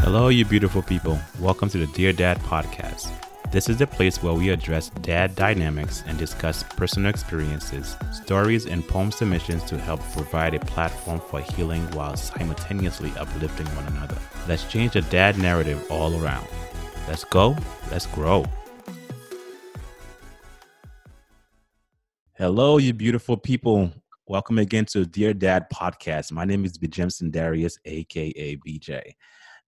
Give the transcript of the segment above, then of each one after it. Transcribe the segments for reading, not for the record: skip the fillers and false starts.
Hello, you beautiful people. Welcome to the Dear Dad Podcast. This is the place where we address dad dynamics and discuss personal experiences, stories, and poem submissions to help provide a platform for healing while simultaneously uplifting one another. Let's change the dad narrative all around. Let's go. Let's grow. Hello, you beautiful people. Welcome again to Dear Dad Podcast. My name is Bijemson Darius, a.k.a. BJ.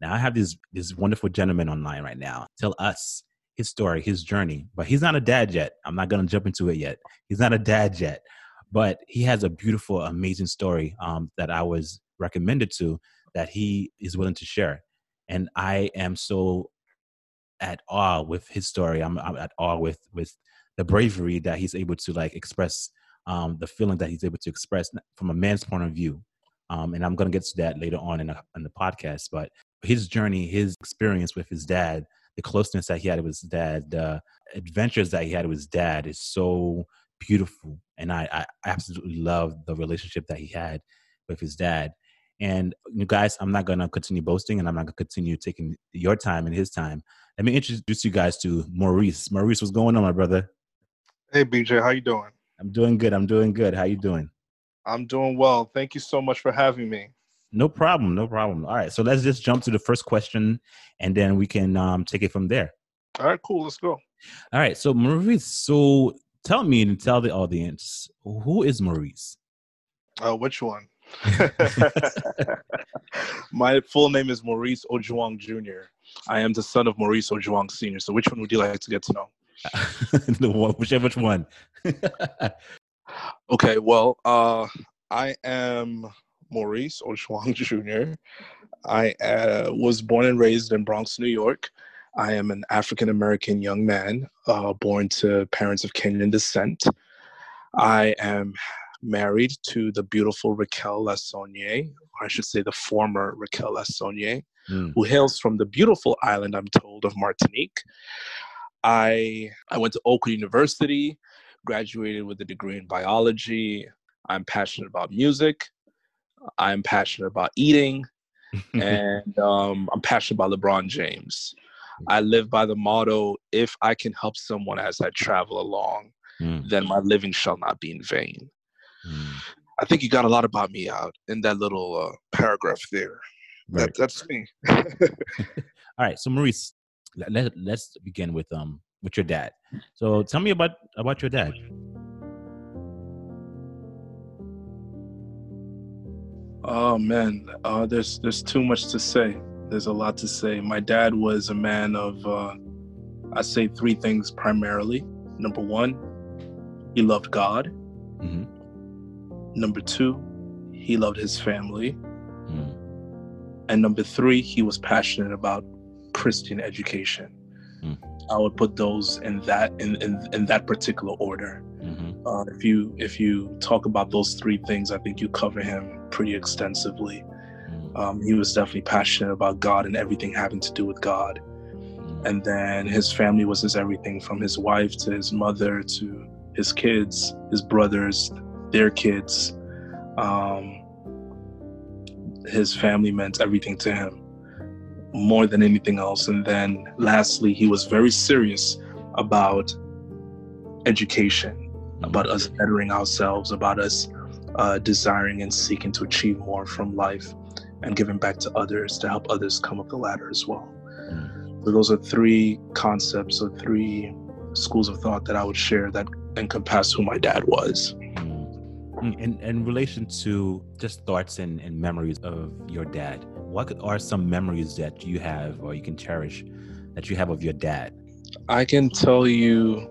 Now, I have this wonderful gentleman online right now. Tell us his story, his journey, but he's not a dad yet. I'm not going to jump into it yet. He's not a dad yet, but he has a beautiful, amazing story that I was recommended to that he is willing to share. And I am so at awe with his story. I'm at awe with the bravery that he's able to like express, the feeling that he's able to express from a man's point of view. And I'm going to get to that later on in the podcast, but his journey, his experience with his dad, the closeness that he had with his dad, the adventures that he had with his dad is so beautiful. And I absolutely love the relationship that he had with his dad. And you guys, I'm not going to continue boasting, and I'm not going to continue taking your time and his time. Let me introduce you guys to Maurice. Maurice, what's going on, my brother? Hey, BJ, how you doing? I'm doing good. How you doing? I'm doing well. Thank you so much for having me. No problem. All right. So let's just jump to the first question, and then we can take it from there. All right, cool. Let's go. All right. So Maurice, so tell me and tell the audience, who is Maurice? Which one? My full name is Maurice Oyuang Jr. I am the son of Maurice Oyuang Sr. So which one would you like to get to know? Whichever one. Okay. Well, I am Maurice Oyuang Jr. I was born and raised in Bronx, New York. I am an African-American young man born to parents of Kenyan descent. I am married to the beautiful Raquel Lassonnier, or I should say the former Raquel Lassonnier, who hails from the beautiful island, I'm told, of Martinique. I went to Oakland University, graduated with a degree in biology. I'm passionate about music. I'm passionate about eating, and I'm passionate about LeBron James. I live by the motto, if I can help someone as I travel along, then my living shall not be in vain. I think you got a lot about me out in that little paragraph there. Right. That's me. All right. So Maurice, let's begin with your dad. So tell me about your dad. Oh, man, there's too much to say. There's a lot to say. My dad was a man of, I say three things primarily. Number one, he loved God. Mm-hmm. Number two, he loved his family. Mm-hmm. And number three, he was passionate about Christian education. Mm-hmm. I would put those in that particular order. Mm-hmm. If you talk about those three things, I think you cover him pretty extensively. He was definitely passionate about God and everything having to do with God. And then his family was his everything, from his wife to his mother to his kids, his brothers, their kids. His family meant everything to him more than anything else. And then lastly, he was very serious about education, about us bettering ourselves, about us desiring and seeking to achieve more from life and giving back to others to help others come up the ladder as well. So those are three concepts or three schools of thought that I would share that encompass who my dad was. In relation to just thoughts and memories of your dad, what are some memories that you have or you can cherish that you have of your dad? I can tell you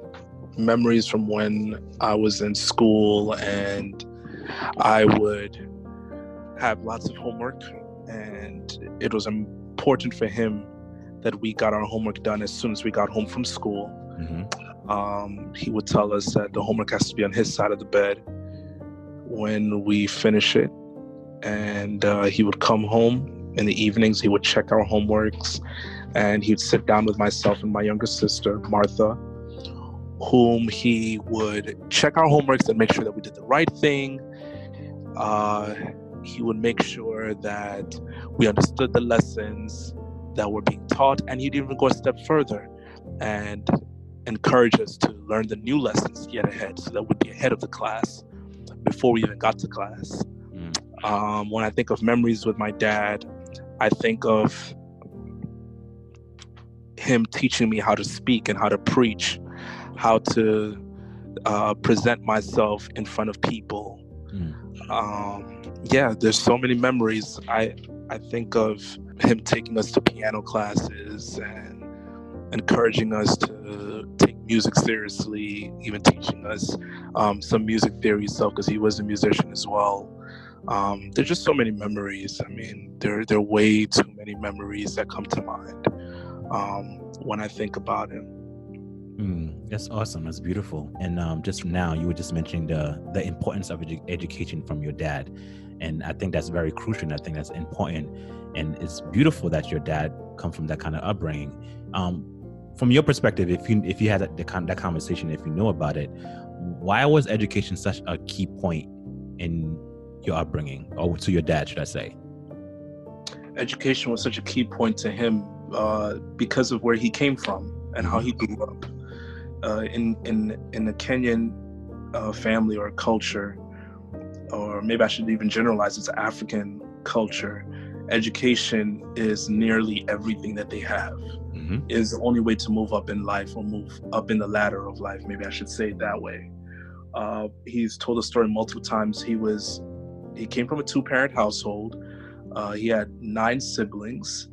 memories from when I was in school, and I would have lots of homework, and it was important for him that we got our homework done as soon as we got home from school. Mm-hmm. He would tell us that the homework has to be on his side of the bed when we finish it, and he would come home in the evenings. He would check our homeworks, and he would sit down with myself and my younger sister, Martha, whom he would check our homeworks and make sure that we did the right thing. He would make sure that we understood the lessons that were being taught, and he'd even go a step further and encourage us to learn the new lessons yet ahead, so that we'd be ahead of the class before we even got to class. When I think of memories with my dad, I think of him teaching me how to speak and how to preach, how to present myself in front of people. There's so many memories. I think of him taking us to piano classes and encouraging us to take music seriously, even teaching us some music theory stuff, because he was a musician as well. There's just so many memories. I mean, there are way too many memories that come to mind when I think about him. That's awesome. That's beautiful. And just now, you were just mentioning the importance of education from your dad. And I think that's very crucial. And I think that's important. And it's beautiful that your dad come from that kind of upbringing. From your perspective, if you had that conversation, if you know about it, why was education such a key point in your upbringing, or to your dad, should I say? Education was such a key point to him because of where he came from and how he grew up. In the Kenyan family or culture, or maybe I should even generalize, it's African culture, education is nearly everything that they have. Is the only way to move up in life, or move up in the ladder of life. Maybe I should say it that way. He's told the story multiple times. He came from a two-parent household. He had 9 siblings,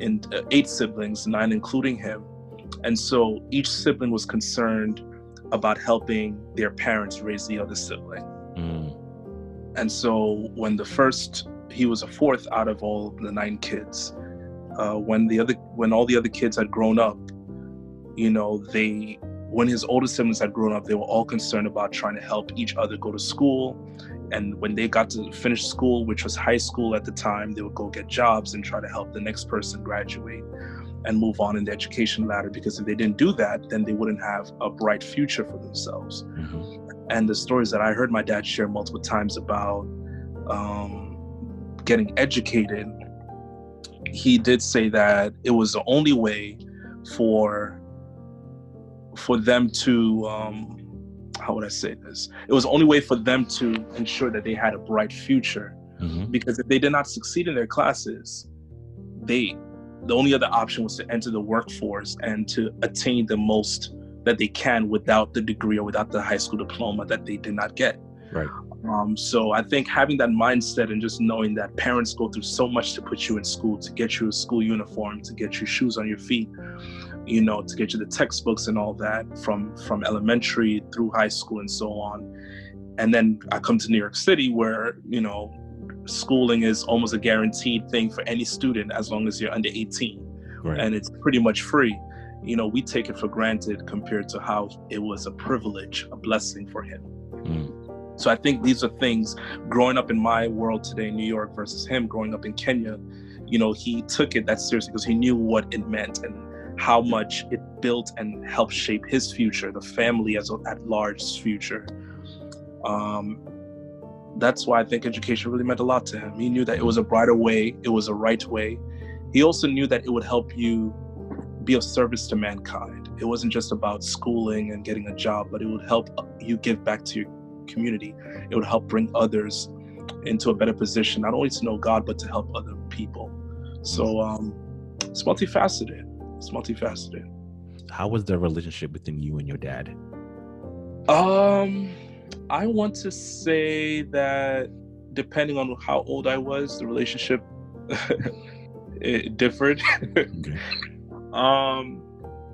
and 8 siblings, 9 including him. And so each sibling was concerned about helping their parents raise the other sibling. And so when he was a fourth out of all the 9 kids. When all the other kids had grown up, when his older siblings had grown up, they were all concerned about trying to help each other go to school. And when they got to finish school, which was high school at the time, they would go get jobs and try to help the next person graduate and move on in the education ladder, because if they didn't do that, then they wouldn't have a bright future for themselves. And the stories that I heard my dad share multiple times about getting educated, he did say that it was the only way for them to, how would I say this? It was the only way for them to ensure that they had a bright future, because if they did not succeed in their classes, the only other option was to enter the workforce and to attain the most that they can without the degree or without the high school diploma that they did not get. Right. So I think having that mindset and just knowing that parents go through so much to put you in school, to get you a school uniform, to get you shoes on your feet, to get you the textbooks and all that from elementary through high school and so on. And then I come to New York City where, schooling is almost a guaranteed thing for any student as long as you're under 18. Right. And it's pretty much free. We take it for granted compared to how it was a privilege, a blessing for him. So I think these are things, growing up in my world today in New York versus him growing up in Kenya, he took it that seriously because he knew what it meant and how much it built and helped shape his future, the family at large's future. That's why I think education really meant a lot to him. He knew that it was a brighter way, it was a right way. He also knew that it would help you be of service to mankind. It wasn't just about schooling and getting a job, but it would help you give back to your community. It would help bring others into a better position, not only to know God, but to help other people. So it's multifaceted. How was the relationship between you and your dad? I want to say that depending on how old I was, the relationship it differed. Okay.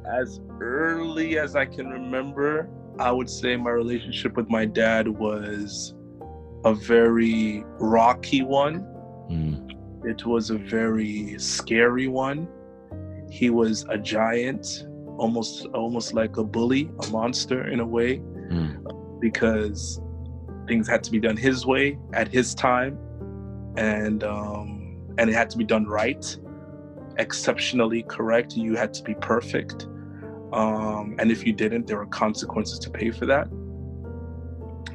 As early as I can remember, I would say my relationship with my dad was a very rocky one. It was a very scary one. He was a giant, almost like a bully, a monster in a way, because things had to be done his way at his time, and it had to be done right, exceptionally correct. You had to be perfect. And if you didn't, there were consequences to pay for that.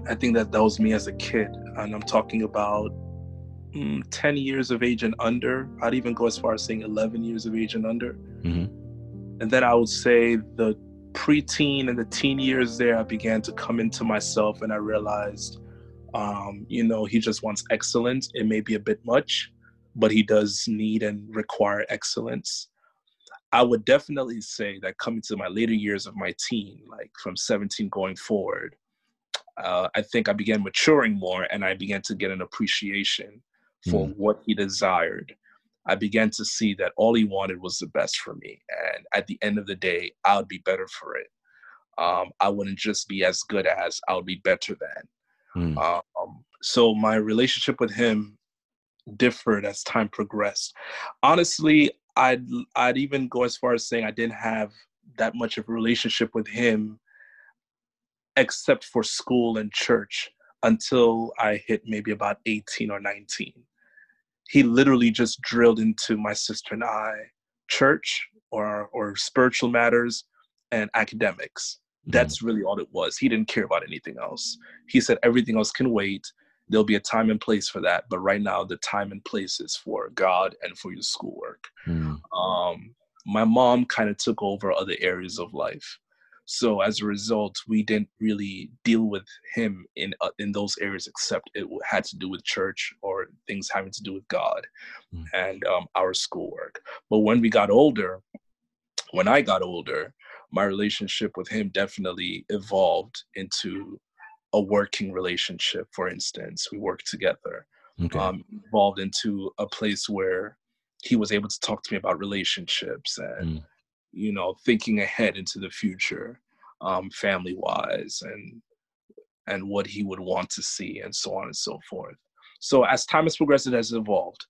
I think that was me as a kid, and I'm talking about 10 years of age and under. I'd even go as far as saying 11 years of age and under. Mm-hmm. And then I would say the preteen and the teen years there, I began to come into myself, and I realized, he just wants excellence. It may be a bit much, but he does need and require excellence. I would definitely say that coming to my later years of my teen, like from 17 going forward, I think I began maturing more, and I began to get an appreciation for what he desired. I began to see that all he wanted was the best for me. And at the end of the day, I would be better for it. I wouldn't just be as good as, I would be better than. So my relationship with him differed as time progressed. Honestly, I'd even go as far as saying I didn't have that much of a relationship with him except for school and church until I hit maybe about 18 or 19. He literally just drilled into my sister and I church or spiritual matters and academics. That's really all it was. He didn't care about anything else. He said everything else can wait. There'll be a time and place for that. But right now, the time and place is for God and for your schoolwork. My mom kind of took over other areas of life. So as a result, we didn't really deal with him in those areas, except it had to do with church or things having to do with God and our schoolwork. But when I got older, my relationship with him definitely evolved into a working relationship. For instance, we worked together, evolved into a place where he was able to talk to me about relationships and thinking ahead into the future, family-wise, and what he would want to see, and so on and so forth. So as time has progressed, it has evolved.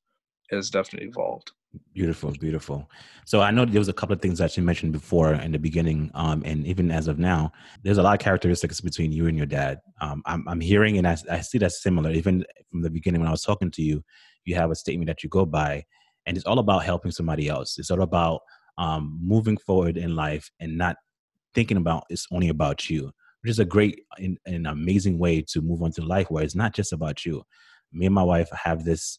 It has definitely evolved. Beautiful, beautiful. So I know there was a couple of things that you mentioned before in the beginning, and even as of now, there's a lot of characteristics between you and your dad. I'm hearing, and I see that's similar. Even from the beginning when I was talking to you, you have a statement that you go by, and it's all about helping somebody else. It's all about moving forward in life and not thinking about it's only about you, which is a great and amazing way to move on to life where it's not just about you. Me and my wife have this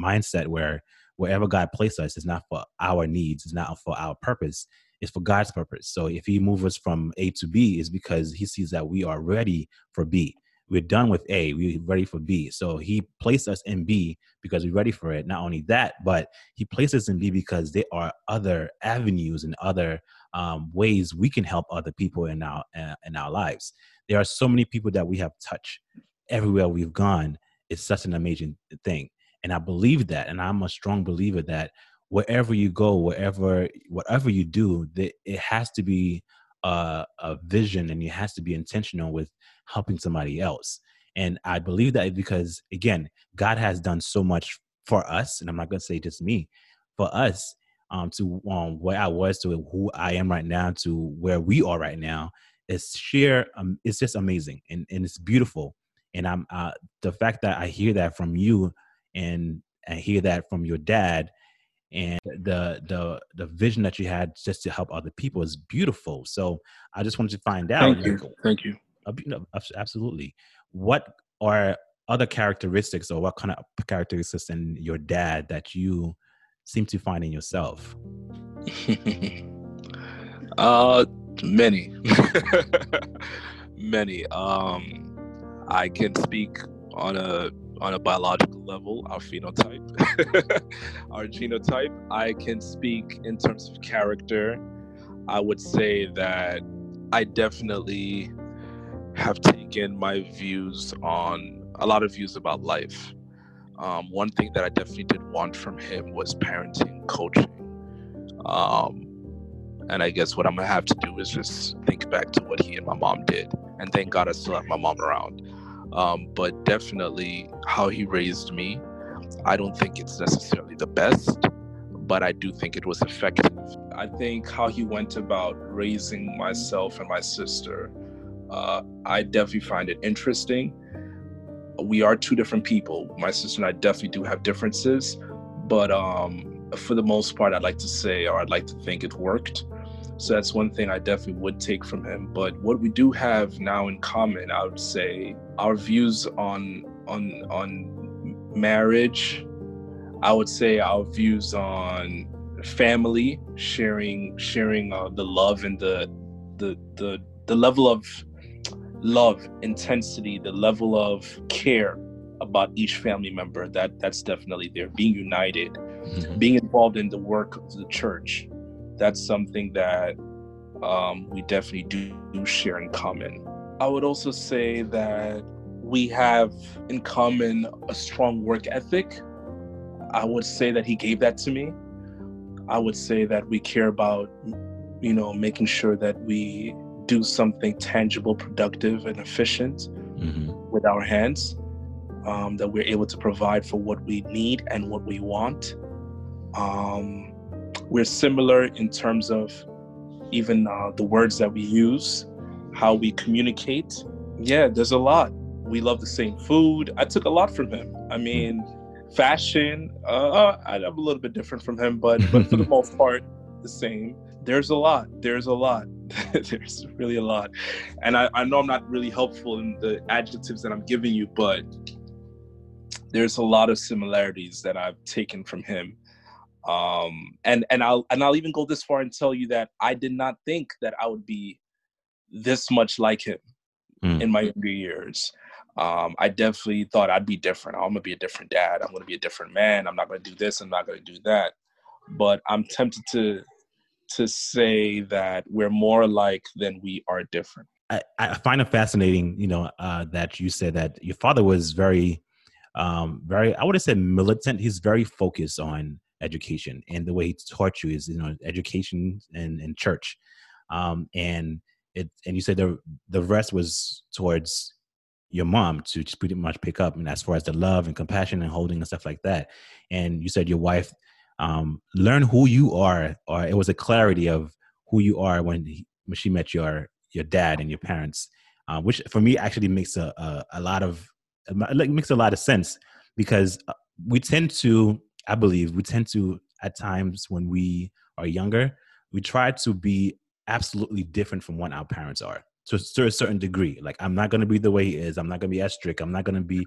mindset where wherever God placed us, it's not for our needs, it's not for our purpose, it's for God's purpose. So if he moves us from A to B, it's because he sees that we are ready for B. We're done with A, we're ready for B. So he placed us in B because we're ready for it. Not only that, but he placed us in B because there are other avenues and other ways we can help other people in our lives. There are so many people that we have touched everywhere we've gone. It's such an amazing thing. And I believe that, and I'm a strong believer that wherever you go, whatever you do, it has to be a vision, and it has to be intentional with helping somebody else. And I believe that because, again, God has done so much for us, and I'm not going to say just me, for us, to where I was, to who I am right now, to where we are right now. It's just amazing, and it's beautiful. And I'm the fact that I hear that from you, and I hear that from your dad, and the vision that you had just to help other people is beautiful. So I just wanted to find out. Thank you. Absolutely. What are other characteristics, or what kind of characteristics in your dad that you seem to find in yourself? Many. I can speak on a biological level, our phenotype, our genotype. I can speak in terms of character. I would say that I definitely have taken my views on a lot of views about life. One thing that I definitely did want from him was parenting, coaching. And I guess what I'm gonna have to do is just think back to what he and my mom did. And thank God I still have my mom around. But definitely how he raised me, I don't think it's necessarily the best, but I do think it was effective. I think how he went about raising myself and my sister, I definitely find it interesting. We are two different people. My sister and I definitely do have differences, but for the most part, I'd like to think it worked. So that's one thing I definitely would take from him. But what we do have now in common, I would say, our views on marriage, I would say our views on family, sharing the love and the level of love, intensity, the level of care about each family member, that's definitely there. Being united, mm-hmm. being involved in the work of the church, that's something that we definitely do share in common. I would also say that we have in common a strong work ethic. I would say that he gave that to me. I would say that we care about, making sure that we do something tangible, productive, and efficient mm-hmm. with our hands, that we're able to provide for what we need and what we want. We're similar in terms of even the words that we use, how we communicate. Yeah, there's a lot. We love the same food. I took a lot from him. I mean, fashion, I'm a little bit different from him, but for the most part, the same. There's a lot. There's really a lot. And I know I'm not really helpful in the adjectives that I'm giving you, but there's a lot of similarities that I've taken from him. And I'll even go this far and tell you that I did not think that I would be this much like him in my younger years. I definitely thought I'd be different. I'm going to be a different dad. I'm going to be a different man. I'm not going to do this. I'm not going to do that. But I'm tempted to say that we're more alike than we are different. I find it fascinating, that you said that your father was very, very, I would have said militant. He's very focused on education, and the way he taught you is, education and church. And you said the rest was towards your mom to just pretty much pick up. And as far as the love and compassion and holding and stuff like that. And you said your wife, learn who you are, or it was a clarity of who you are when she met your dad and your parents, which for me actually makes a lot of sense, because we tend to at times when we are younger, we try to be absolutely different from what our parents are to a certain degree. Like, I'm not going to be the way he is. I'm not going to be as strict. I'm going to be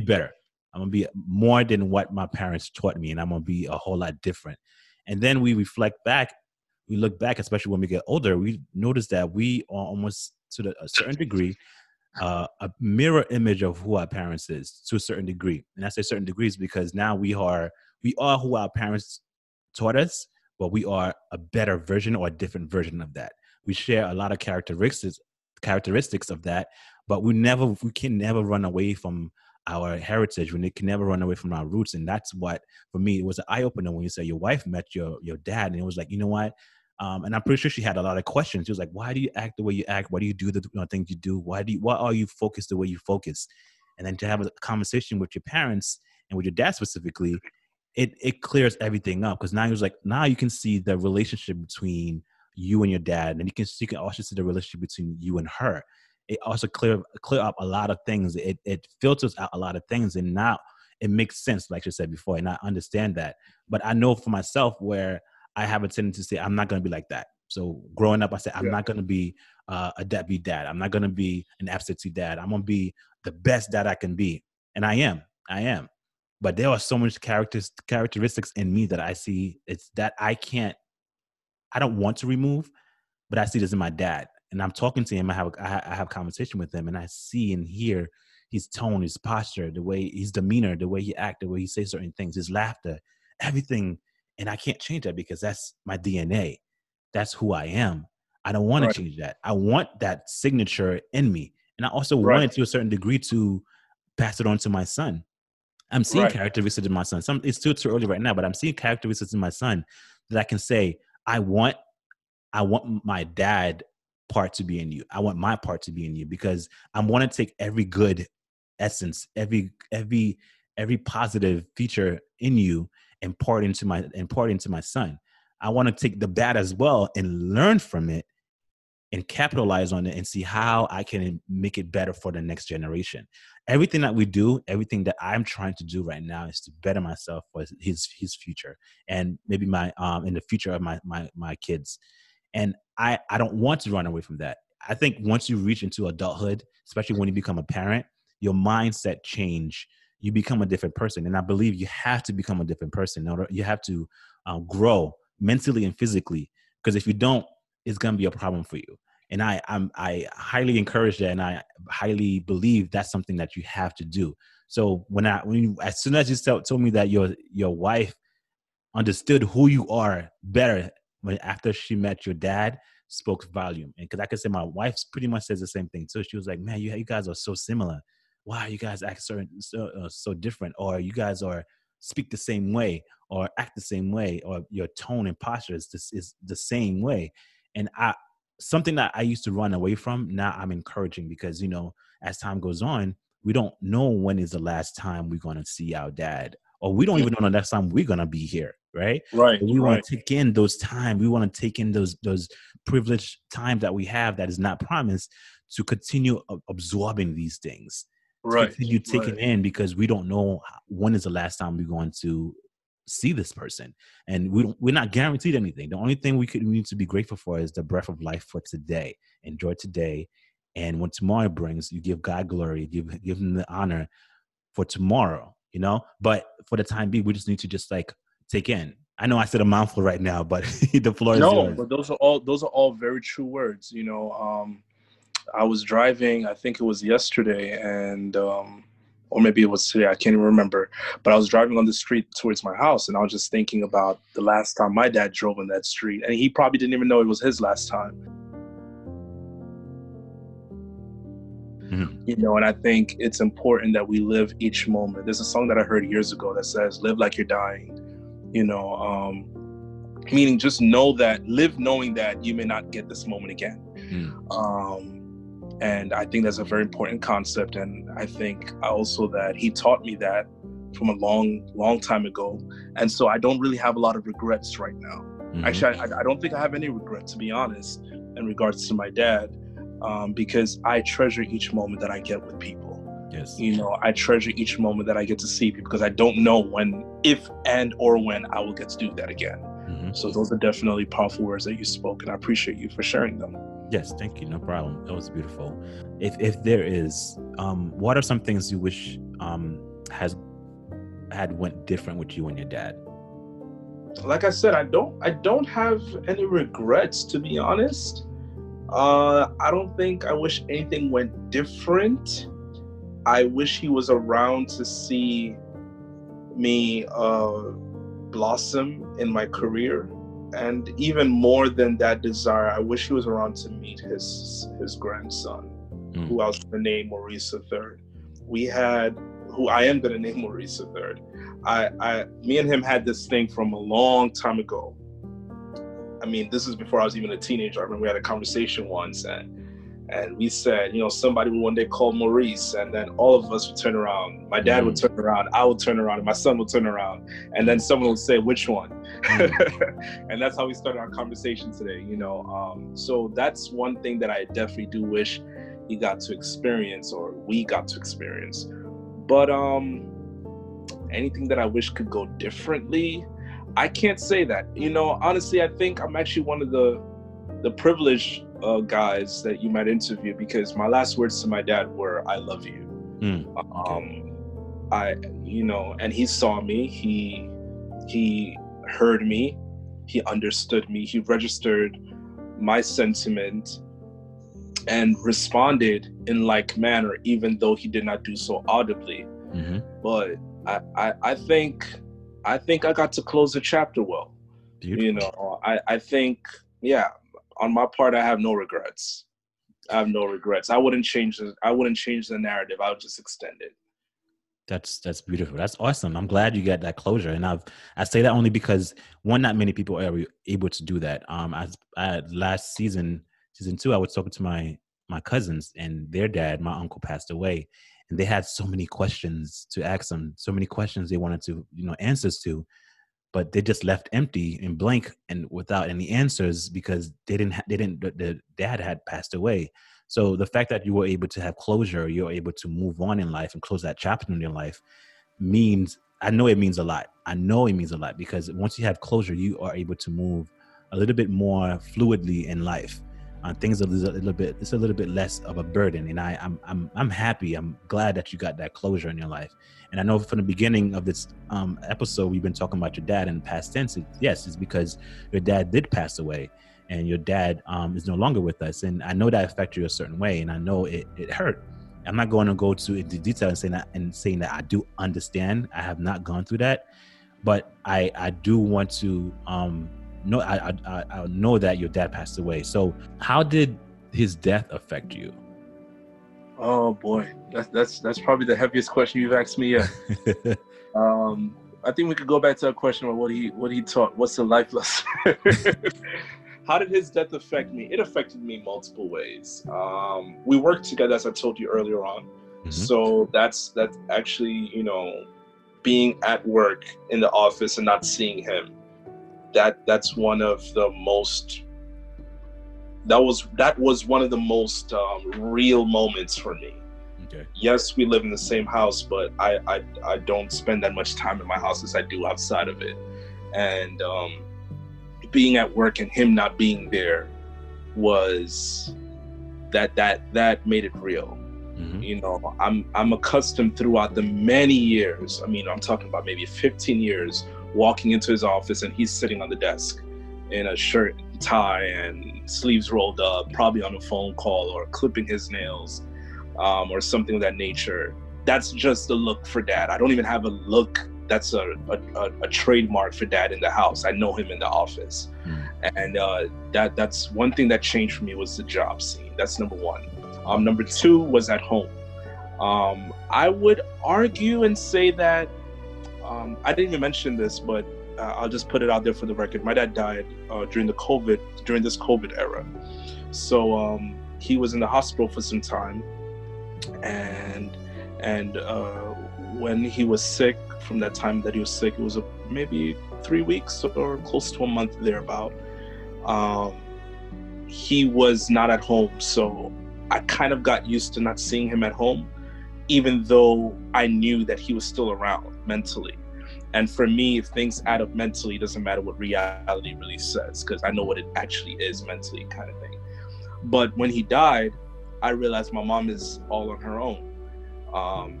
better. I'm going to be more than what my parents taught me, and I'm going to be a whole lot different. And then we look back, especially when we get older, we notice that we are almost to a certain degree, a mirror image of who our parents is to a certain degree. And I say certain degrees because now we are who our parents taught us, but we are a better version or a different version of that. We share a lot of characteristics of that, but we can never run away from our heritage. We can never run away from our roots. And that's what, for me, it was an eye-opener when you said your wife met your dad, and it was like, you know what? And I'm pretty sure she had a lot of questions. She was like, why do you act the way you act? Why do you do the things you do? Why are you focused the way you focus? And then to have a conversation with your parents and with your dad specifically, it clears everything up, because now he was like, now you can see the relationship between you and your dad, and you can also see the relationship between you and her. It also clear up a lot of things. It filters out a lot of things, and now it makes sense, like you said before, and I understand that. But I know for myself where I have a tendency to say, I'm not going to be like that. So growing up, I said, I'm not going to be a deadbeat dad. I'm not going to be an absentee dad. I'm going to be the best dad I can be. And I am. But there are so many characteristics in me that I see. It's that I don't want to remove, but I see this in my dad. And I'm talking to him. I have a conversation with him, and I see and hear his tone, his posture, the way his demeanor, the way he acts, the way he says certain things, his laughter, everything. And I can't change that because that's my DNA. That's who I am. I don't want to change that. I want that signature in me. And I also wanted to a certain degree to pass it on to my son. I'm seeing characteristics in my son. It's still too early right now, but I'm seeing characteristics in my son that I can say, I want my dad part to be in you. I want my part to be in you, because I want to take every good essence, every positive feature in you and impart into my son. I want to take the bad as well and learn from it and capitalize on it and see how I can make it better for the next generation. Everything that we do, everything that I'm trying to do right now is to better myself for his future, and maybe my in the future of my kids. And I don't want to run away from that. I think once you reach into adulthood, especially when you become a parent, your mindset change, you become a different person. And I believe you have to become a different person. You have to grow mentally and physically, because if you don't, it's going to be a problem for you. And I highly encourage that, and I highly believe that's something that you have to do. So as soon as you told me that your wife understood who you are better after she met your dad, spoke volume. And because I could say my wife pretty much says the same thing. So she was like, man, you guys are so similar. Wow, you guys act so different, or you guys speak the same way, or act the same way, or your tone and posture is the same way. And something that I used to run away from, now I'm encouraging, because, you know, as time goes on, we don't know when is the last time we're going to see our dad, or we don't even know the next time we're going to be here. Right. Right. But we want to take in those time. We want to take in those privileged time that we have that is not promised, to continue absorbing these things. Right. Continue taking in, because we don't know when is the last time we're going to see this person, and we're not guaranteed anything. The only thing we need to be grateful for is the breath of life for today. Enjoy today, and when tomorrow brings, you give God glory, give him the honor for tomorrow, you know. But for the time being, we just need to just like take in. I know I said a mouthful right now, but the floor is yours. No, but those are all very true words, you know. I was driving, I think it was yesterday, and or maybe it was today, I can't even remember. But I was driving on the street towards my house, and I was just thinking about the last time my dad drove on that street. And he probably didn't even know it was his last time. Mm-hmm. You know, and I think it's important that we live each moment. There's a song that I heard years ago that says, live like you're dying, you know, meaning just know that, live knowing that you may not get this moment again. Mm. And I think that's a very important concept. And I think also that he taught me that from a long, long time ago. And so I don't really have a lot of regrets right now. Mm-hmm. Actually, I don't think I have any regrets, to be honest, in regards to my dad, because I treasure each moment that I get with people. Yes. You know, I treasure each moment that I get to see people, because I don't know when, if and or when I will get to do that again. Mm-hmm. So those are definitely powerful words that you spoke, and I appreciate you for sharing them. Yes, thank you. No problem. That was beautiful. If there is, what are some things you wish had went different with you and your dad? Like I said, I don't have any regrets, to be honest. I don't think I wish anything went different. I wish he was around to see me blossom in my career. And even more than that desire, I wish he was around to meet his grandson, who I was going to name Maurice III. Who I am going to name Maurice III. Me and him had this thing from a long time ago. I mean, this is before I was even a teenager. I remember we had a conversation once, and we said, you know, somebody would one day call Maurice, and then all of us would turn around. My dad would turn around, I would turn around, and my son would turn around, and then someone would say, which one? And that's how we started our conversation today, you know. So that's one thing that I definitely do wish he got to experience, or we got to experience. But anything that I wish could go differently, I can't say that. You know, honestly, I think I'm actually one of the privileged guys that you might interview, because my last words to my dad were, I love you. You know, and he saw me, he heard me, he understood me, he registered my sentiment and responded in like manner, even though he did not do so audibly. Mm-hmm. But I think I got to close the chapter well. Beautiful. You know, I think, yeah, on my part, I have no regrets. I wouldn't change the narrative. I would just extend it. That's beautiful. That's awesome. I'm glad you got that closure. And I say that only because, one, not many people are able to do that. Last season 2, I was talking to my cousins, and their dad, my uncle, passed away, and they had so many questions to ask them, so many questions they wanted to, you know, answers to. But they just left empty and blank and without any answers, because the dad had passed away. So the fact that you were able to have closure, you're able to move on in life and close that chapter in your life means, I know it means a lot, because once you have closure, you are able to move a little bit more fluidly in life. things are a little bit less of a burden. And I'm happy. I'm glad that you got that closure in your life. And I know from the beginning of this episode, we've been talking about your dad in the past tense. Yes, it's because your dad did pass away, and your dad is no longer with us. And I know that affected you a certain way, and I know it hurt. I'm not going to go into detail and saying that I do understand. I have not gone through that, but I do want to know. I know that your dad passed away. So how did his death affect you? Oh boy, that's probably the heaviest question you've asked me yet. I think we could go back to a question about what he taught. What's the life lesson? How did his death affect me? It affected me multiple ways. We worked together, as I told you earlier on. Mm-hmm. So that's actually, being at work in the office and not seeing him. That was one of the most real moments for me. Okay. Yes, we live in the same house, but I don't spend that much time in my house as I do outside of it. And being at work and him not being there was that made it real. Mm-hmm. I'm accustomed throughout the many years, I'm talking about maybe 15 years, walking into his office and he's sitting on the desk in a shirt and tie and sleeves rolled up, probably on a phone call or clipping his nails or something of that nature. That's just the look for Dad. I don't even have a look that's a trademark for Dad in the house. I know him in the office. Mm. And that's one thing that changed for me was the job scene. That's number one. Number two was at home. I would argue and say that, I didn't even mention this, but I'll just put it out there for the record. My dad died during this COVID era. So he was in the hospital for some time. And when he was sick, from that time that he was sick, it was maybe 3 weeks or close to a month thereabout. He was not at home, so I kind of got used to not seeing him at home, even though I knew that he was still around mentally. And for me, if things add up mentally, it doesn't matter what reality really says, because I know what it actually is mentally, kind of thing. But when he died, I realized my mom is all on her own.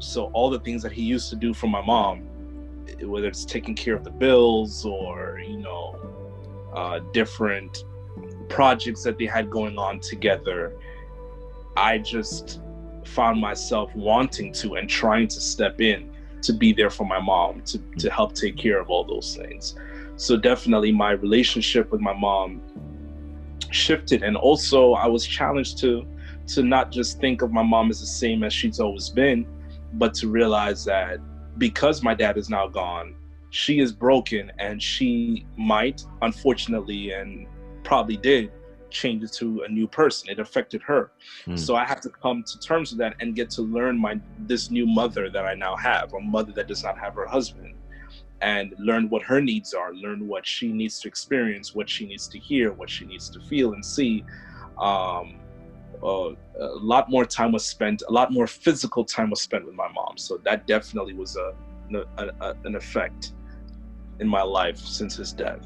So all the things that he used to do for my mom, whether it's taking care of the bills or, different projects that they had going on together, I just found myself wanting to and trying to step in to be there for my mom, to help take care of all those things. So definitely my relationship with my mom shifted. And also I was challenged to not just think of my mom as the same as she's always been, but to realize that because my dad is now gone, she is broken and she might, unfortunately, and probably did, change it to a new person. It affected her. Mm. So I had to come to terms with that and get to learn this new mother that I now have, a mother that does not have her husband, and learn what her needs are, learn what she needs to experience, what she needs to hear, what she needs to feel and see. A lot more time was spent, a lot more physical time was spent with my mom. So that definitely was an effect in my life since his death.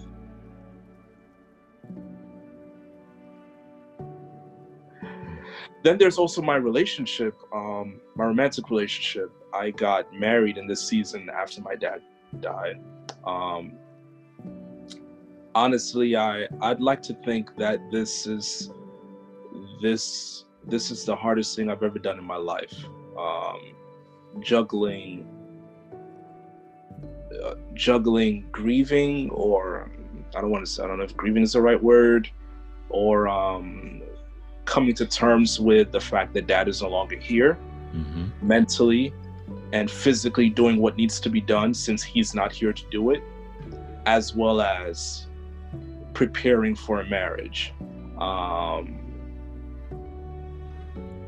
Then there's also my relationship, my romantic relationship. I got married in this season after my dad died. Honestly, I'd like to think that this is the hardest thing I've ever done in my life. Juggling grieving, or I don't know if grieving is the right word, or coming to terms with the fact that Dad is no longer here, mm-hmm. mentally and physically doing what needs to be done since he's not here to do it, as well as preparing for a marriage.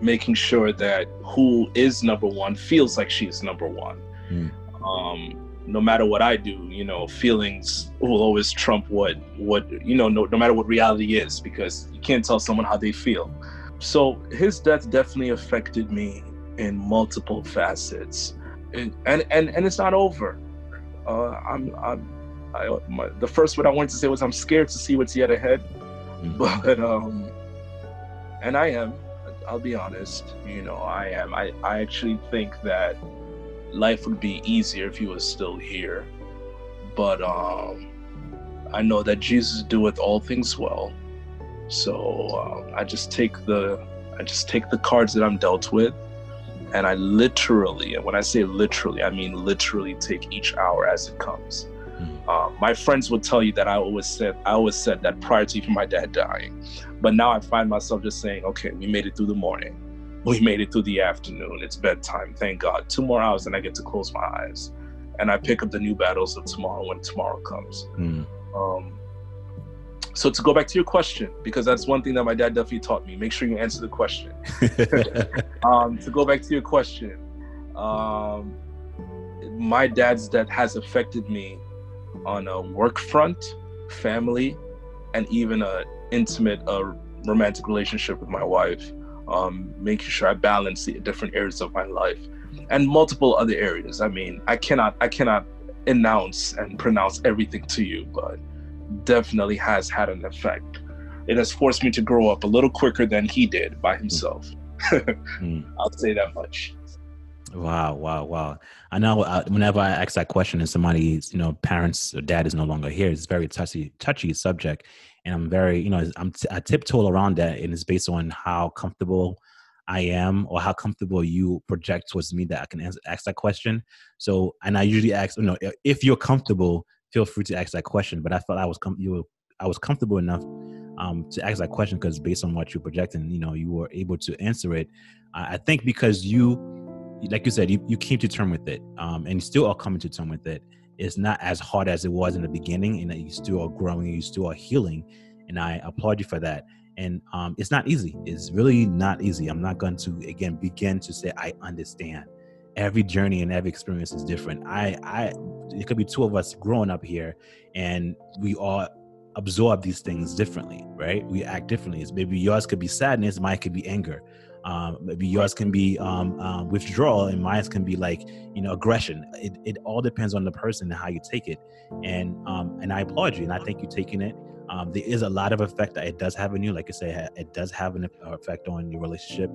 Making sure that who is number one feels like she's number one. Mm. No matter what I do, feelings will always trump no matter what reality is, because you can't tell someone how they feel. So his death definitely affected me in multiple facets, and it's not over. The first word I wanted to say was I'm scared to see what's yet ahead, but And I am, I'll be honest, you know, I am. I actually think that life would be easier if he was still here. But I know that Jesus doeth all things well. So I just take the cards that I'm dealt with, and I literally, and when I say literally, I mean literally take each hour as it comes. My friends would tell you that I always said that prior to even my dad dying, but now I find myself just saying, okay, we made it through the morning, we made it through the afternoon, it's bedtime, thank God, 2 more hours and I get to close my eyes, and I pick up the new battles of tomorrow when tomorrow comes. So to go back to your question, because that's one thing that my dad definitely taught me, make sure you answer the question. To go back to your question, my dad's death has affected me on a work front, family, and even a intimate romantic relationship with my wife, making sure I balance the different areas of my life and multiple other areas. I mean, I cannot announce and pronounce everything to you, but definitely has had an effect. It has forced me to grow up a little quicker than he did by himself. I'll say that much. Wow. I know whenever I ask that question and somebody's, you know, parents or dad is no longer here, it's a very touchy subject. And I'm very, you know, I tiptoe around that, and it's based on how comfortable I am or how comfortable you project towards me that I can ask that question. So, and I usually ask, you know, if you're comfortable, feel free to ask that question. But I felt I was comfortable enough to ask that question because based on what you're projecting, you know, you were able to answer it. I think because you came to terms with it, and you still are coming to terms with it. It's not as hard as it was in the beginning, and that you still are growing, you still are healing, and I applaud you for that. And it's not easy. It's really not easy. I'm not going to, again, begin to say I understand. Every journey and every experience is different. It could be 2 of us growing up here, and we all absorb these things differently, right? We act differently. Maybe yours could be sadness, mine could be anger. Maybe yours can be withdrawal, and mine can be like, you know, aggression. It all depends on the person and how you take it. And I applaud you, and I think you're taking it. There is a lot of effect that it does have on you. Like I say, it does have an effect on your relationship.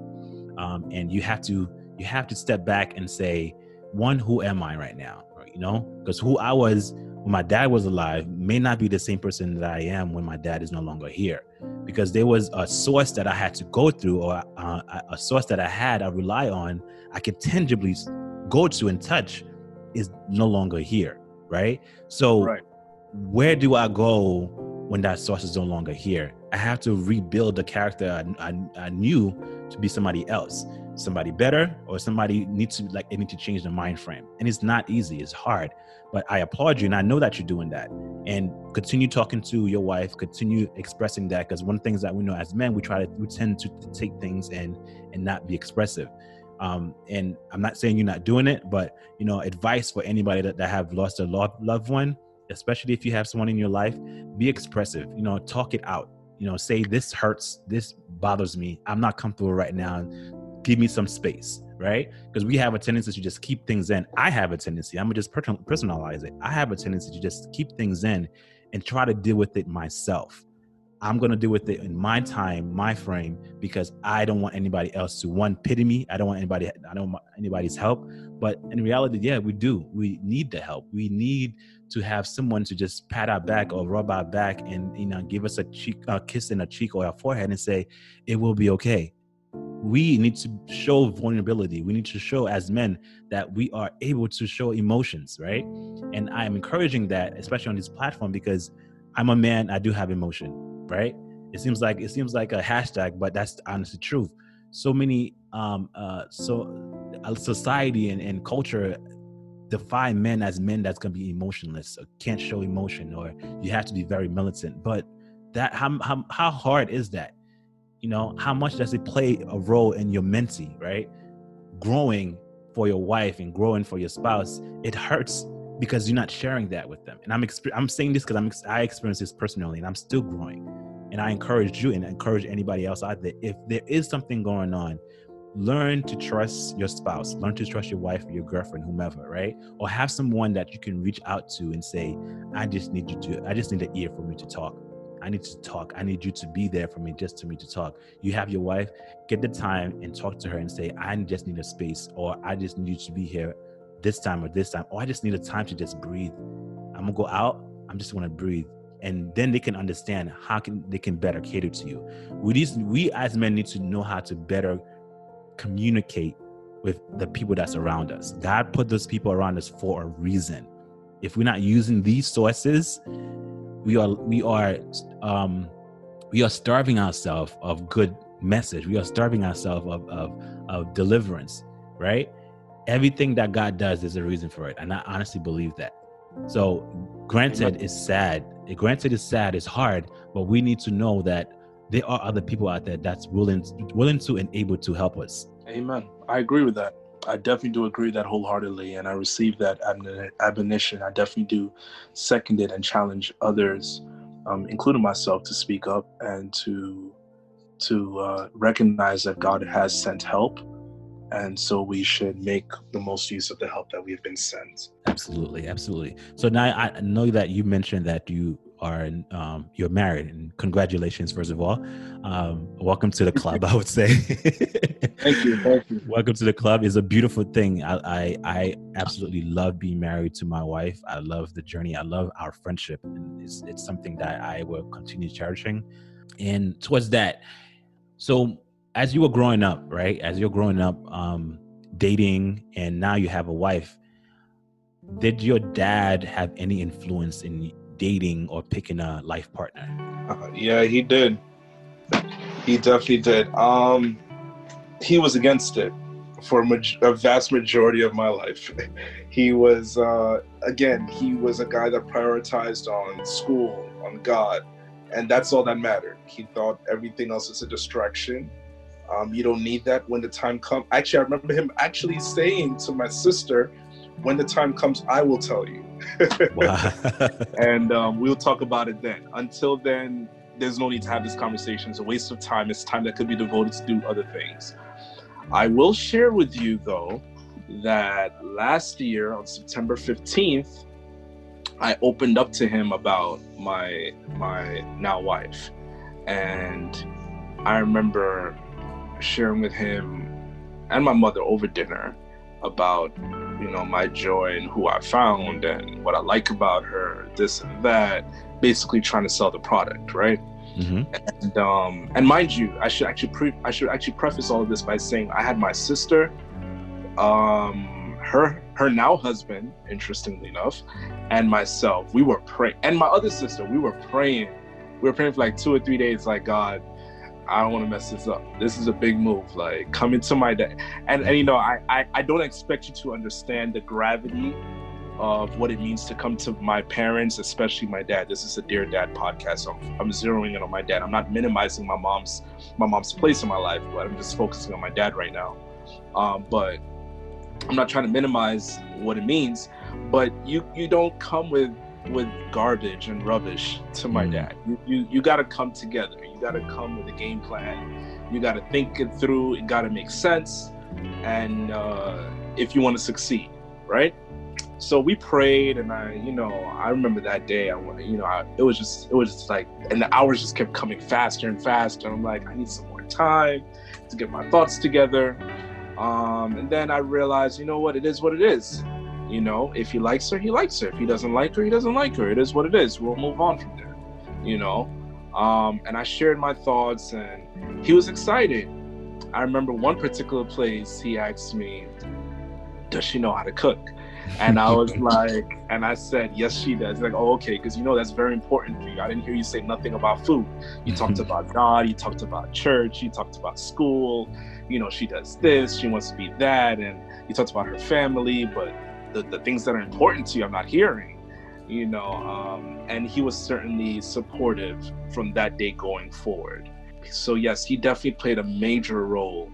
And you have to step back and say, one, who am I right now? You know, because who I was when my dad was alive may not be the same person that I am when my dad is no longer here. Because there was a source that I had to go through, or a source that I rely on, I could tangibly go to and touch, is no longer here, right? So right. Where do I go when that source is no longer here? I have to rebuild the character I knew to be somebody else, somebody better, or somebody needs to change the mind frame. And it's not easy, it's hard. But I applaud you, and I know that you're doing that. And continue talking to your wife, continue expressing that, because one of the things that we know as men, we tend to take things and not be expressive. And I'm not saying you're not doing it, but, you know, advice for anybody that have lost a loved one, especially if you have someone in your life, be expressive, you know, talk it out, you know, say this hurts, this bothers me, I'm not comfortable right now, give me some space, right? Because we have a tendency to just keep things in. I have a tendency, I'm going to just personalize it. I have a tendency to just keep things in and try to deal with it myself. I'm going to deal with it in my time, my frame, because I don't want anybody else to, one, pity me. I don't want anybody's help. But in reality, yeah, we do. We need the help. We need to have someone to just pat our back or rub our back and, you know, give us a kiss in a cheek or our forehead and say, it will be okay. We need to show vulnerability. We need to show as men that we are able to show emotions, right? And I'm encouraging that, especially on this platform, because I'm a man, I do have emotion, right? It seems like a hashtag, but that's the honest truth. So many, society and culture define men as men that's gonna be emotionless, or can't show emotion, or you have to be very militant. But that, how hard is that? You know, how much does it play a role in your mentee, right? Growing for your wife and growing for your spouse, it hurts because you're not sharing that with them. And I'm saying this because I experienced this personally, and I'm still growing. And I encourage you, and I encourage anybody else out there, if there is something going on, learn to trust your spouse, learn to trust your wife or your girlfriend, whomever, right? Or have someone that you can reach out to and say, I just need an ear for me to talk. I need to talk. I need you to be there for me, just to me to talk. You have your wife, get the time and talk to her and say, I just need a space, or I just need you to be here this time, or I just need a time to just breathe. I'm gonna go out, I'm just gonna breathe. And then they can understand how they can better cater to you. We as men need to know how to better communicate with the people that's around us. God put those people around us for a reason. If we're not using these sources, we are starving ourselves of good message. We are starving ourselves of deliverance, right? Everything that God does, there's a reason for it. And I honestly believe that. So granted, it's sad. It's hard, but we need to know that there are other people out there that's willing to and able to help us. Amen. I agree with that. I definitely do agree with that wholeheartedly, and I receive that admonition. I definitely do second it and challenge others, including myself, to speak up and to recognize that God has sent help. And so we should make the most use of the help that we've been sent. Absolutely, absolutely. So now I know that you mentioned that you are you're married, and congratulations, first of all. Welcome to the club, I would say. Thank you. Welcome to the club. It's a beautiful thing. I absolutely love being married to my wife. I love the journey. I love our friendship. And it's something that I will continue cherishing. And towards that, so as you were growing up, right? As you're growing up, dating, and now you have a wife, did your dad have any influence in dating or picking a life partner? Yeah, he did. He definitely did. He was against it for a vast majority of my life. He was, he was a guy that prioritized on school, on God, and that's all that mattered. He thought everything else is a distraction. You don't need that when the time comes. Actually, I remember him actually saying to my sister, when the time comes, I will tell you. Wow. And we'll talk about it then. Until then, there's no need to have this conversation. It's a waste of time. It's time that could be devoted to do other things. I will share with you, though, that last year on September 15th, I opened up to him about my now wife. And I remember sharing with him and my mother over dinner about, my joy and who I found and what I like about her, this and that, basically trying to sell the product, right? Mm-hmm. And mind you, I should actually preface all of this by saying I had my sister, her now husband, interestingly enough, and myself. We were praying, and my other sister, we were praying for like 2 or 3 days, like, God, I don't want to mess this up. This is a big move. Like, come into my day. And I don't expect you to understand the gravity of what it means to come to my parents, especially my dad. This is a Dear Dad podcast. So I'm zeroing in on my dad. I'm not minimizing my mom's place in my life, but I'm just focusing on my dad right now. But I'm not trying to minimize what it means. But you don't come with garbage and rubbish to my dad. You got to come together. You got to come with a game plan. You got to think it through. It got to make sense. And if you want to succeed, right? So we prayed, and I remember that day. It was just like, and the hours just kept coming faster and faster. I'm like, I need some more time to get my thoughts together. And then I realized, you know what? It is what it is. If he likes her, he likes her. If he doesn't like her, he doesn't like her. It is what it is. We'll move on from there, And I shared my thoughts, and he was excited. I remember one particular place he asked me, does she know how to cook? And I was like, and I said, yes, she does. Like, oh, okay, because that's very important for you. I didn't hear you say nothing about food. You talked about God, you talked about church, you talked about school. She does this, she wants to be that. And you talked about her family, but the things that are important to you, I'm not hearing, and he was certainly supportive from that day going forward. So yes, he definitely played a major role,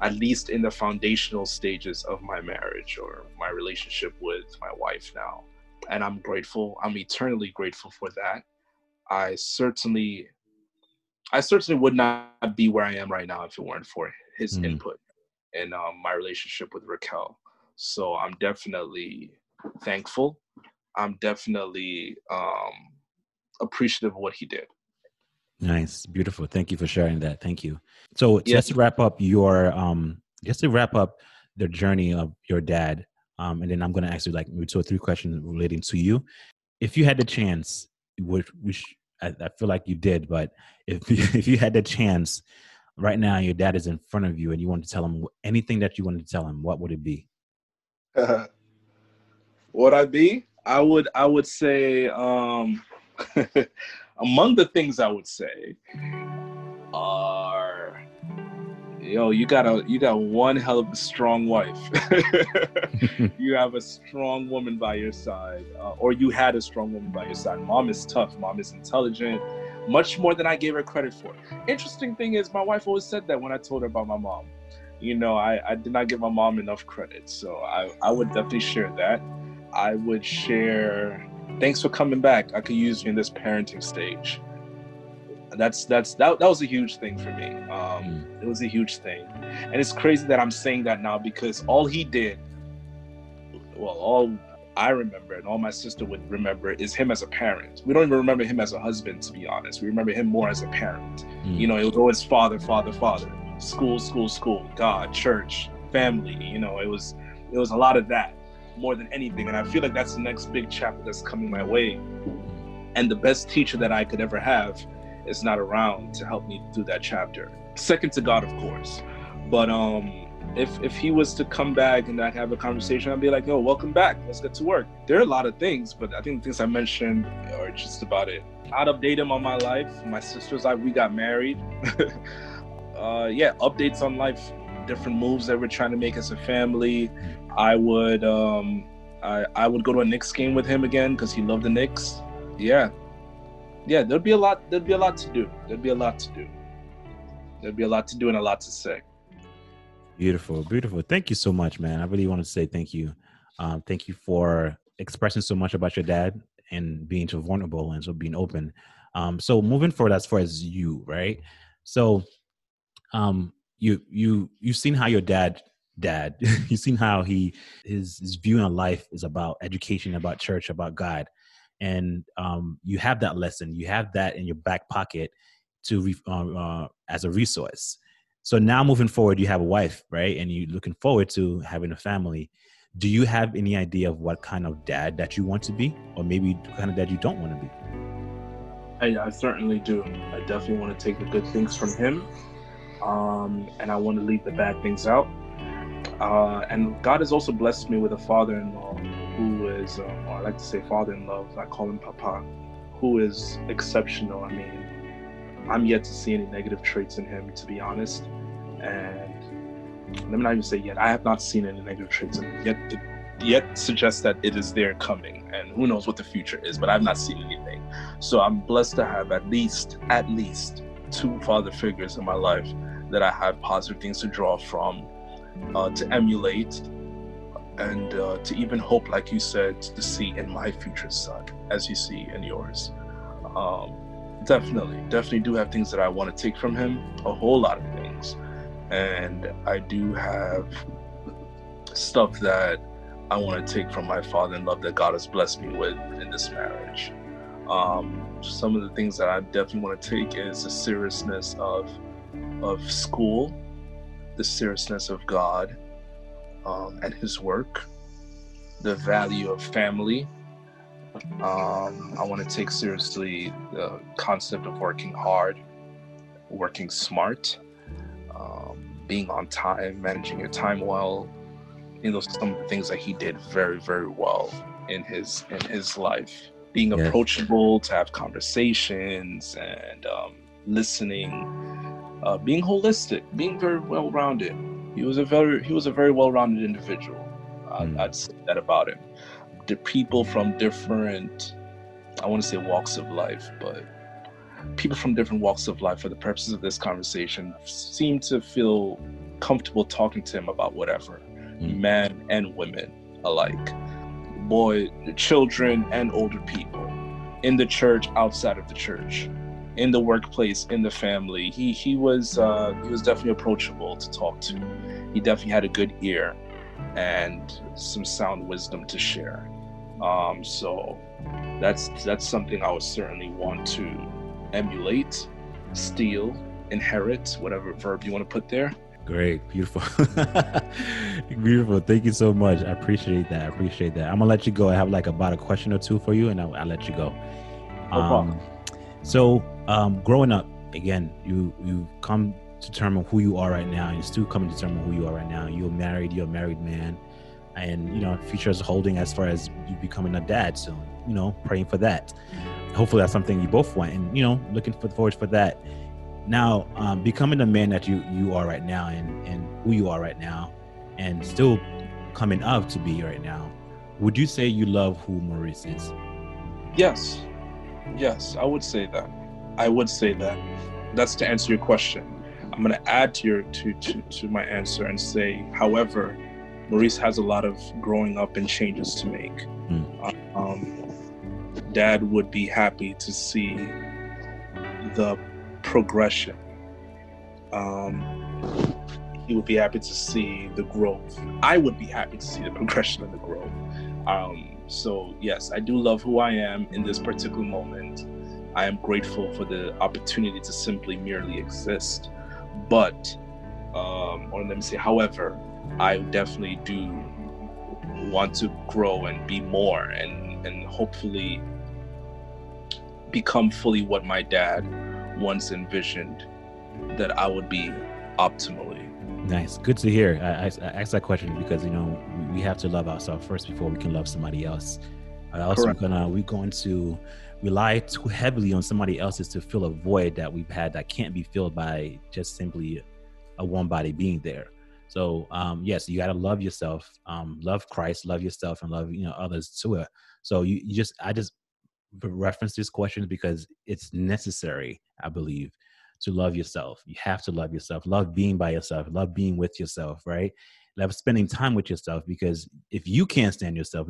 at least in the foundational stages of my marriage or my relationship with my wife now. And I'm grateful. I'm eternally grateful for that. I certainly would not be where I am right now if it weren't for his input in my relationship with Raquel. So I'm definitely thankful. I'm definitely appreciative of what he did Nice. Beautiful. Thank you for sharing that. Thank you. So just to wrap up your, just to wrap up the journey of your dad. And then I'm going to ask you like 2 or 3 questions relating to you. If you had the chance, which I feel like you did, but if you had the chance right now, your dad is in front of you and you want to tell him anything that you wanted to tell him, what would it be? What I'd be? I would say, among the things I would say are, yo, you got one hell of a strong wife. You have a strong woman by your side, or you had a strong woman by your side. Mom is tough. Mom is intelligent, much more than I gave her credit for. Interesting thing is, my wife always said that when I told her about my mom. You know, I did not give my mom enough credit. So I would definitely share that. I would share, thanks for coming back. I could use you in this parenting stage. That was a huge thing for me. It was a huge thing. And it's crazy that I'm saying that now, because all he did, well, all I remember and all my sister would remember is him as a parent. We don't even remember him as a husband, to be honest. We remember him more as a parent. You know, it was always father, father, father, school, school, school, God, church, family. You know, it was a lot of that more than anything. And I feel like that's the next big chapter that's coming my way. And the best teacher that I could ever have is not around to help me through that chapter. Second to God, of course. But if he was to come back and I'd have a conversation, I'd be like, yo, welcome back. Let's get to work. There are a lot of things, but I think the things I mentioned are just about it. I'd update him on my life. My sister's life, we got married. Updates on life, different moves that we're trying to make as a family. I would go to a Knicks game with him again because he loved the Knicks. Yeah, there'd be a lot to do and a lot to say. Beautiful, beautiful. Thank you so much, man. I really want to say thank you. Thank you for expressing so much about your dad and being so vulnerable and so being open. So moving forward as far as you, right? So you've seen how your dad, you've seen how his view on life is about education, about church, about God. And you have that lesson, you have that in your back pocket to as a resource. So now moving forward, you have a wife, right? And you're looking forward to having a family. Do you have any idea of what kind of dad that you want to be, or maybe the kind of dad you don't want to be? I certainly do. I definitely want to take the good things from him, and I want to leave the bad things out. And God has also blessed me with a father-in-law who is, or I like to say father-in-law, I call him Papa, who is exceptional. I mean, I'm yet to see any negative traits in him, to be honest. And let me not even say yet, I have not seen any negative traits in him. Yet suggests that it is there coming, and who knows what the future is, but I've not seen anything. So I'm blessed to have at least 2 father figures in my life that I have positive things to draw from, to emulate, and to even hope, like you said, to see in my future son, as you see in yours. Definitely do have things that I want to take from him, a whole lot of things. And I do have stuff that I want to take from my father in love that God has blessed me with in this marriage. Some of the things that I definitely want to take is the seriousness of school, the seriousness of God, and his work, the value of family. I want to take seriously the concept of working hard, working smart, being on time, managing your time well. You know, some of the things that he did very, very well in his life. Being approachable, to have conversations and listening, being holistic, being very well-rounded. He was a very well-rounded individual. I'd say that about him. The people from different, I want to say walks of life, but people from different walks of life, for the purposes of this conversation, seem to feel comfortable talking to him about whatever, men and women alike, children and older people, in the church, outside of the church, in the workplace, in the family. He was definitely approachable to talk to. He definitely had a good ear and some sound wisdom to share. So that's something I would certainly want to emulate steal, inherit, whatever verb you want to put there. Great. Beautiful. Beautiful. Thank you so much. I appreciate that. I'm going to let you go. I have like about a question or two for you, and I'll let you go. So growing up, again, you come to determine who you are right now, and you're still coming to determine who you are right now. You're a married man, and, you know, future is holding as far as you becoming a dad soon, you know, praying for that. Hopefully that's something you both want, and, you know, looking forward for that. Now, becoming the man that you are right now, and who you are right now, and still coming up to be right now, would you say you love who Maurice is? Yes. Yes, I would say that. That's to answer your question. I'm going to add to your to my answer and say, however, Maurice has a lot of growing up and changes to make. Dad would be happy to see the progression. He would be happy to see the growth. I would be happy to see the progression and the growth. So yes, I do love who I am in this particular moment. I am grateful for the opportunity to simply merely exist. But, however, I definitely do want to grow and be more and hopefully become fully what my dad once envisioned that I would be optimally. Nice. Good to hear. I asked that question because, you know, we have to love ourselves first before we can love somebody else. We're going to rely too heavily on somebody else's to fill a void that we've had that can't be filled by just simply a one body being there. So, yes, you got to love yourself, love Christ, love yourself, and love, you know, others too. So I just reference this question because it's necessary, I believe, to love yourself. You have to love yourself, love being by yourself, love being with yourself, right? Love spending time with yourself, because if you can't stand yourself,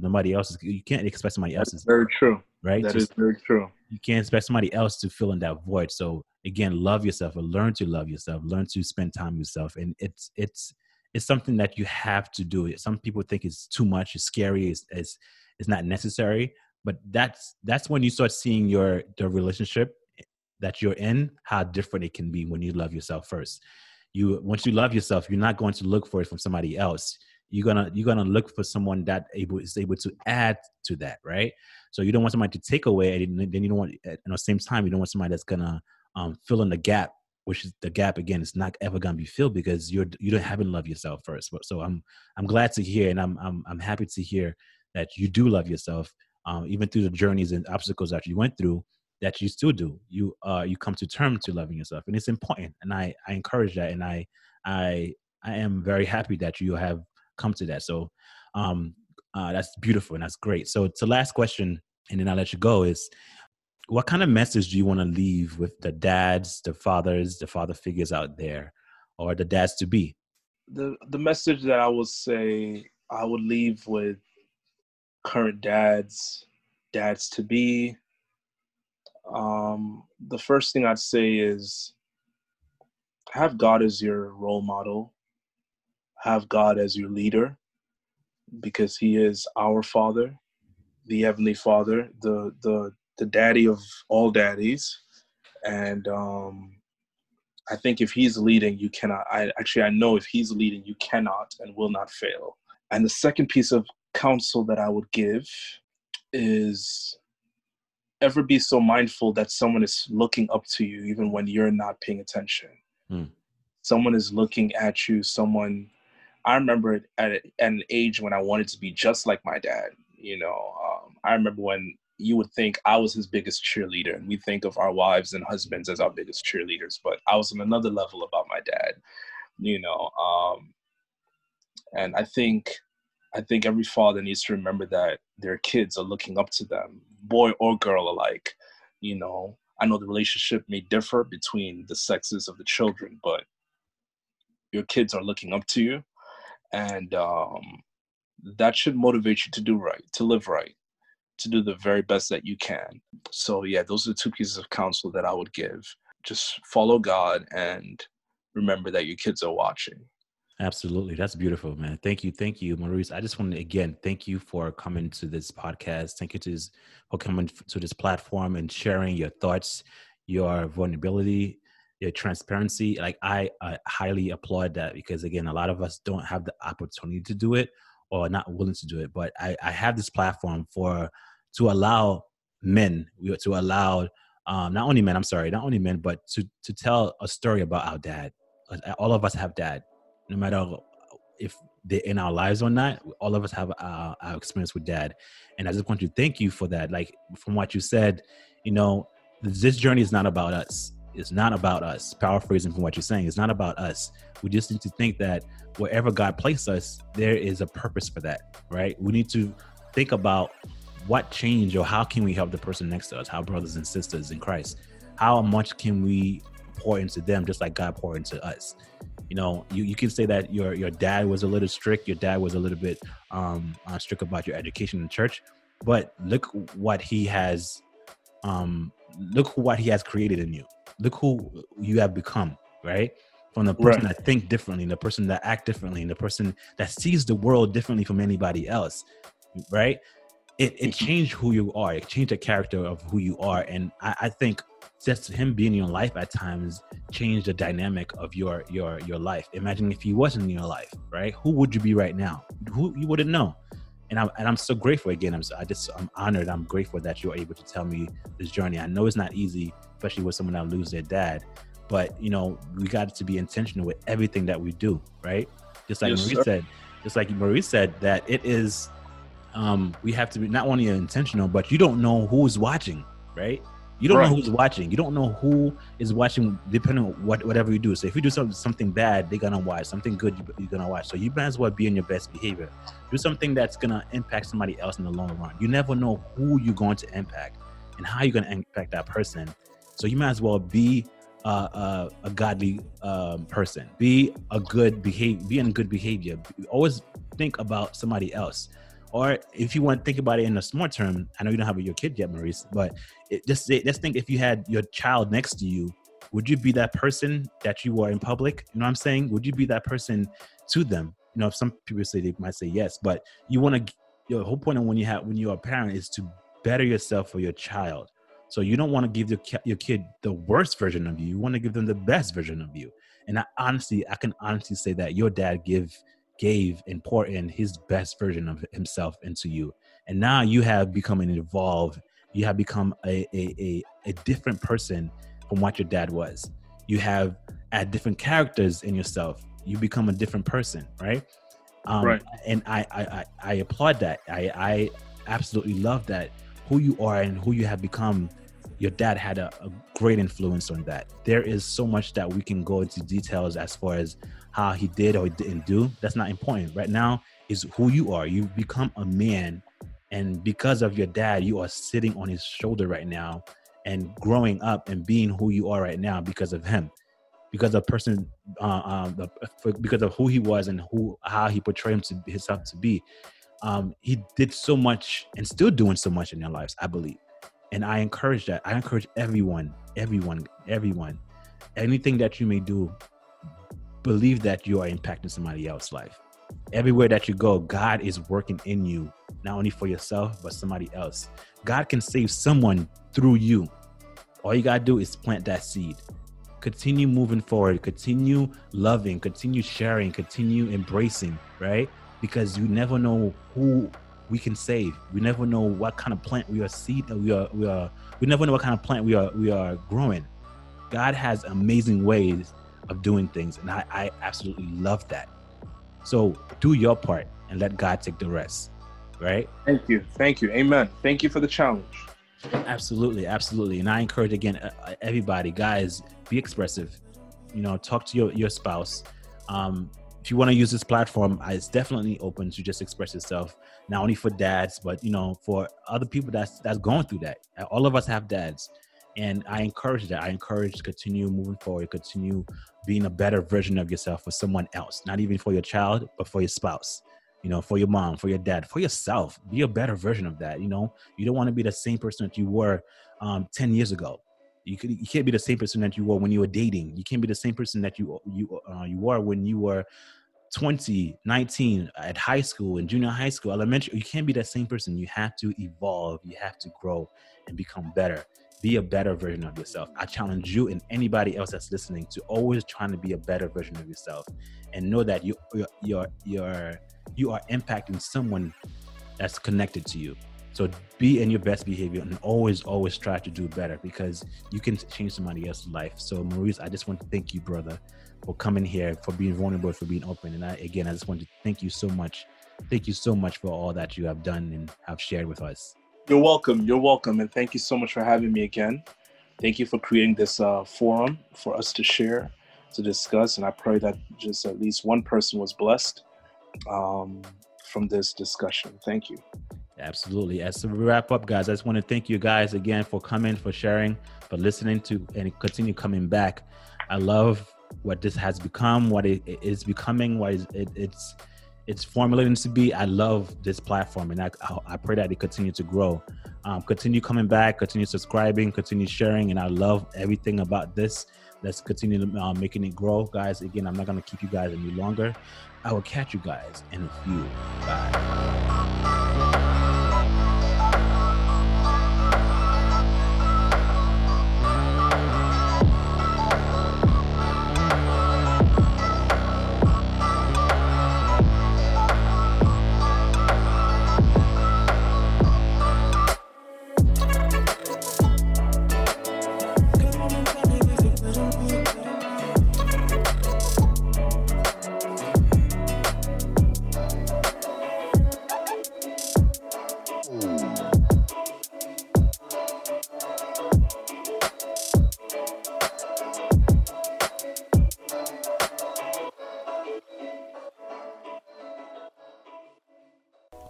you can't expect somebody else. That's very true. Right? That is very true. You can't expect somebody else to fill in that void. So again, love yourself, or learn to love yourself, learn to spend time with yourself. And it's something that you have to do. Some people think it's too much, it's scary, it's not necessary, but that's when you start seeing the relationship that you're in, how different it can be when you love yourself first. Once you love yourself, you're not going to look for it from somebody else. You're gonna look for someone that is able to add to that, right? So you don't want somebody to take away, and then you don't want, at the same time, you don't want somebody that's gonna fill in the gap, which is the gap again. It's not ever gonna be filled because you haven't loved yourself first. So I'm glad to hear, and I'm happy to hear that you do love yourself, even through the journeys and obstacles that you went through. That you still do. You come to terms to loving yourself, and it's important. And I encourage that, and I am very happy that you have come to that. So that's beautiful, and that's great. So the last question, and then I'll let you go, is what kind of message do you want to leave with the dads, the fathers, the father figures out there, or the dads to be? The message that I would say I would leave with current dads, dads to be, the first thing I'd say is have God as your role model, have God as your leader, because he is our Father, the Heavenly Father, the daddy of all daddies. And I think if he's leading, you cannot, I know if he's leading, you cannot and will not fail. And the second piece of counsel that I would give is ever be so mindful that someone is looking up to you even when you're not paying attention. Mm. Someone is looking at you. I remember at an age when I wanted to be just like my dad. You know, I remember when you would think I was his biggest cheerleader, and we think of our wives and husbands as our biggest cheerleaders, but I was on another level about my dad, you know. And I think every father needs to remember that their kids are looking up to them, boy or girl alike. You know, I know the relationship may differ between the sexes of the children, but your kids are looking up to you. And that should motivate you to do right, to live right, to do the very best that you can. So yeah, those are the two pieces of counsel that I would give. Just follow God and remember that your kids are watching. Absolutely. That's beautiful, man. Thank you. Thank you, Maurice. I just want to, again, thank you for coming to this podcast. Thank you for coming to this platform and sharing your thoughts, your vulnerability, your transparency. Like I highly applaud that, because again, a lot of us don't have the opportunity to do it or not willing to do it. But I have this platform to allow men, to allow not only men, but to tell a story about our dad. All of us have dad, no matter if they're in our lives or not. All of us have our experience with dad. And I just want to thank you for that. Like from what you said, you know, this journey is not about us. It's not about us. Paraphrasing from what you're saying, it's not about us. We just need to think that wherever God placed us, there is a purpose for that, right? We need to think about what change, or how can we help the person next to us, our brothers and sisters in Christ? How much can we pour into them, just like God poured into us? You know, you can say that your dad was a little strict, your dad was a little bit strict about your education in church, but look what he has created in you. Look who you have become, right? From the person that think differently, and the person that act differently, and the person that sees the world differently from anybody else, right? It changed who you are. It changed the character of who you are. And I think just him being in your life at times changed the dynamic of your life. Imagine if he wasn't in your life, right? Who would you be right now? Who you wouldn't know. And I'm so grateful. Again, I'm honored. I'm grateful that you're able to tell me this journey. I know it's not easy, especially with someone that loses their dad. But, you know, we got to be intentional with everything that we do, right? Just like Maurice said, that it is, we have to be not only intentional, but you don't know who's watching, right? You don't know who's watching. You don't know who is watching, depending on whatever you do. So if you do something bad, they're going to watch. Something good, you're going to watch. So you might as well be in your best behavior. Do something that's going to impact somebody else in the long run. You never know who you're going to impact and how you're going to impact that person. So you might as well be a godly person. Be in good behavior. Always think about somebody else. Or if you want to think about it in a small term, I know you don't have your kid yet, Maurice, but just think, if you had your child next to you, would you be that person that you were in public? You know what I'm saying? Would you be that person to them? You know, if some people say, they might say yes, but you want to, your whole point of when you're a parent is to better yourself for your child. So you don't want to give your kid the worst version of you. You want to give them the best version of you. And I can honestly say that your dad gave and poured in his best version of himself into you. And now you have become involved. You have become a different person from what your dad was. You have add different characters in yourself. You become a different person, right? And I applaud that. I absolutely love that. Who you are and who you have become, your dad had a great influence on that. There is so much that we can go into details as far as how he did or didn't do. That's not important. Right now is who you are. You become a man, and because of your dad, you are sitting on his shoulder right now and growing up and being who you are right now because of him, because of who he was and how he portrayed himself to be. He did so much and still doing so much in your lives, I believe. And I encourage that. I encourage everyone, anything that you may do, believe that you are impacting somebody else's life. Everywhere that you go, God is working in you, not only for yourself, but somebody else. God can save someone through you. All you gotta do is plant that seed. Continue moving forward, continue loving, continue sharing, continue embracing, right? Because you never know who we can save. We never know what kind of plant we are seed that we are. We never know what kind of plant we are growing. God has amazing ways of doing things, and I absolutely love that. So do your part and let God take the rest, right? Thank you. Amen. Thank you for the challenge. Absolutely. And I encourage, again, everybody, guys, be expressive. You know, talk to your spouse. If you want to use this platform, it's definitely open to just express yourself, not only for dads, but, you know, for other people that's going through that. All of us have dads. And I encourage that. I encourage continue moving forward, continue being a better version of yourself for someone else, not even for your child, but for your spouse, you know, for your mom, for your dad, for yourself. Be a better version of that. You know, you don't want to be the same person that you were 10 years ago. You can't be the same person that you were when you were dating. You can't be the same person that you were when you were 20, 19, at high school, in junior high school, elementary. You can't be that same person. You have to evolve. You have to grow and become better. be a better version of yourself. I challenge you and anybody else that's listening to always trying to be a better version of yourself, and know that you are impacting someone that's connected to you. So be in your best behavior and always try to do better, because you can change somebody else's life. So Maurice, I just want to thank you, brother, for coming here, for being vulnerable, for being open. And I just want to thank you so much. Thank you so much for all that you have done and have shared with us. You're welcome. You're welcome. And thank you so much for having me again. Thank you for creating this forum for us to share, to discuss. And I pray that just at least one person was blessed from this discussion. Thank you. Absolutely. As we wrap up, guys, I just want to thank you guys again for coming, for sharing, for listening to, and continue coming back. I love what this has become, what it is becoming, what it's formulating to be. I love this platform, and I pray that it continue to grow. Continue coming back, continue subscribing, continue sharing, and I love everything about this. Let's continue making it grow. Guys, again, I'm not going to keep you guys any longer. I will catch you guys in a few. Bye.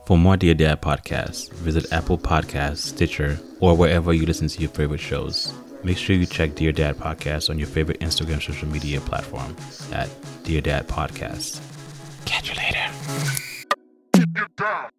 For more Dear Dad podcasts, visit Apple Podcasts, Stitcher, or wherever you listen to your favorite shows. Make sure you check Dear Dad Podcast on your favorite Instagram social media platform at Dear Dad Podcast. Catch you later.